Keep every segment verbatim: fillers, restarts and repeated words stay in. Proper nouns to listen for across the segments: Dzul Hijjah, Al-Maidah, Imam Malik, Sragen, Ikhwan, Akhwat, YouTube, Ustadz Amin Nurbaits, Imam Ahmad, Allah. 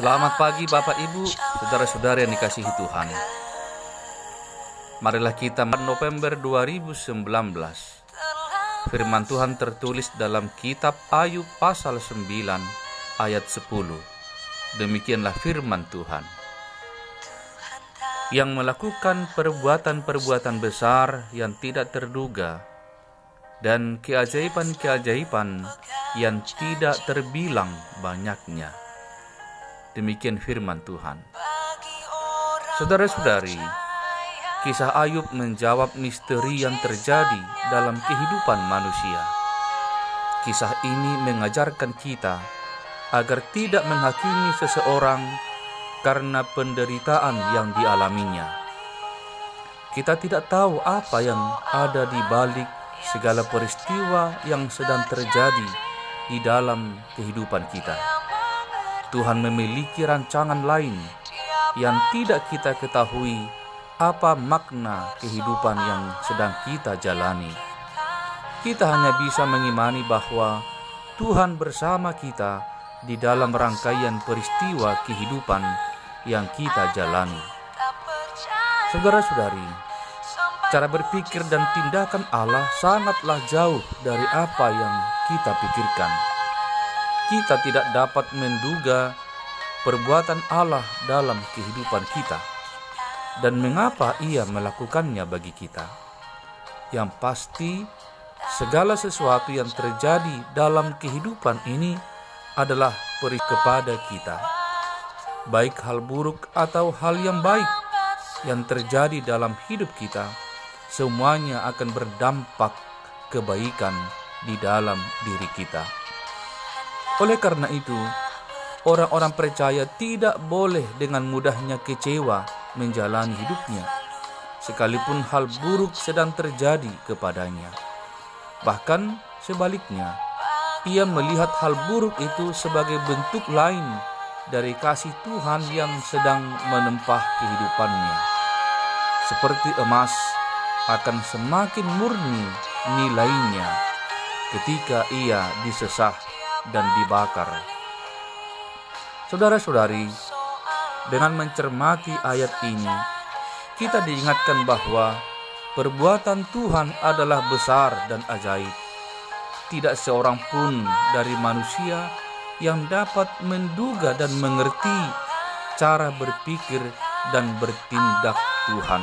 Selamat pagi Bapak Ibu, saudara-saudara yang dikasihi Tuhan. Marilah kita November dua ribu sembilan belas. Firman Tuhan tertulis dalam kitab Ayub pasal sembilan ayat sepuluh. Demikianlah firman Tuhan. Yang melakukan perbuatan-perbuatan besar yang tidak terduga dan keajaiban-keajaiban yang tidak terbilang banyaknya. Demikian firman Tuhan. Saudara-saudari, kisah Ayub menjawab misteri yang terjadi dalam kehidupan manusia. Kisah ini mengajarkan kita agar tidak menghakimi seseorang karena penderitaan yang dialaminya. Kita tidak tahu apa yang ada di balik segala peristiwa yang sedang terjadi di dalam kehidupan kita. Tuhan memiliki rancangan lain yang tidak kita ketahui apa makna kehidupan yang sedang kita jalani. Kita hanya bisa mengimani bahwa Tuhan bersama kita di dalam rangkaian peristiwa kehidupan yang kita jalani. Saudara-saudari, cara berpikir dan tindakan Allah sangatlah jauh dari apa yang kita pikirkan. Kita tidak dapat menduga perbuatan Allah dalam kehidupan kita dan mengapa Ia melakukannya bagi kita. Yang pasti, segala sesuatu yang terjadi dalam kehidupan ini adalah beri kepada kita, baik hal buruk atau hal yang baik yang terjadi dalam hidup kita. Semuanya akan berdampak kebaikan di dalam diri kita. Oleh karena itu, orang-orang percaya tidak boleh dengan mudahnya kecewa menjalani hidupnya, sekalipun hal buruk sedang terjadi kepadanya. Bahkan sebaliknya, ia melihat hal buruk itu sebagai bentuk lain dari kasih Tuhan yang sedang menempah kehidupannya. Seperti emas, akan semakin murni nilainya ketika ia disesah dan dibakar. Saudara-saudari, dengan mencermati ayat ini, kita diingatkan bahwa perbuatan Tuhan adalah besar dan ajaib. Tidak seorang pun dari manusia yang dapat menduga dan mengerti cara berpikir dan bertindak Tuhan.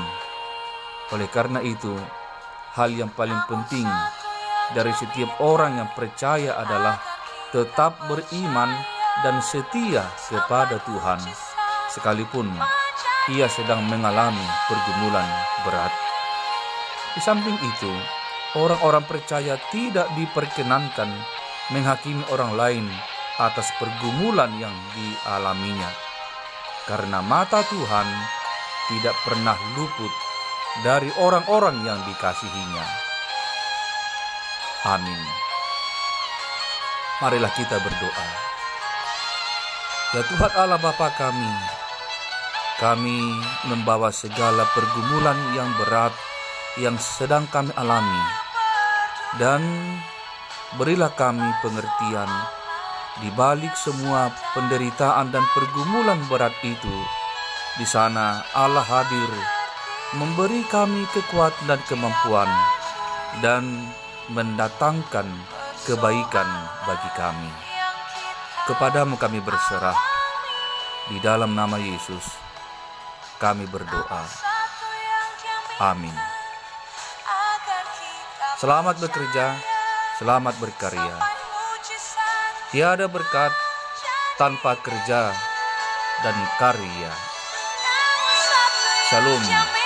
Oleh karena itu, hal yang paling penting dari setiap orang yang percaya adalah tetap beriman dan setia kepada Tuhan, sekalipun ia sedang mengalami pergumulan berat. Di samping itu, orang-orang percaya tidak diperkenankan menghakimi orang lain atas pergumulan yang dialaminya, karena mata Tuhan tidak pernah luput dari orang-orang yang dikasihinya. Amin. Marilah kita berdoa. Ya Tuhan Allah Bapa kami, kami membawa segala pergumulan yang berat yang sedang kami alami, dan berilah kami pengertian di balik semua penderitaan dan pergumulan berat itu. Di sana Allah hadir memberi kami kekuatan dan kemampuan dan mendatangkan kebaikan bagi kami. Kepadamu kami berserah. Di dalam nama Yesus kami berdoa. Amin. Selamat bekerja, selamat berkarya. Tiada berkat tanpa kerja dan karya. Shalom.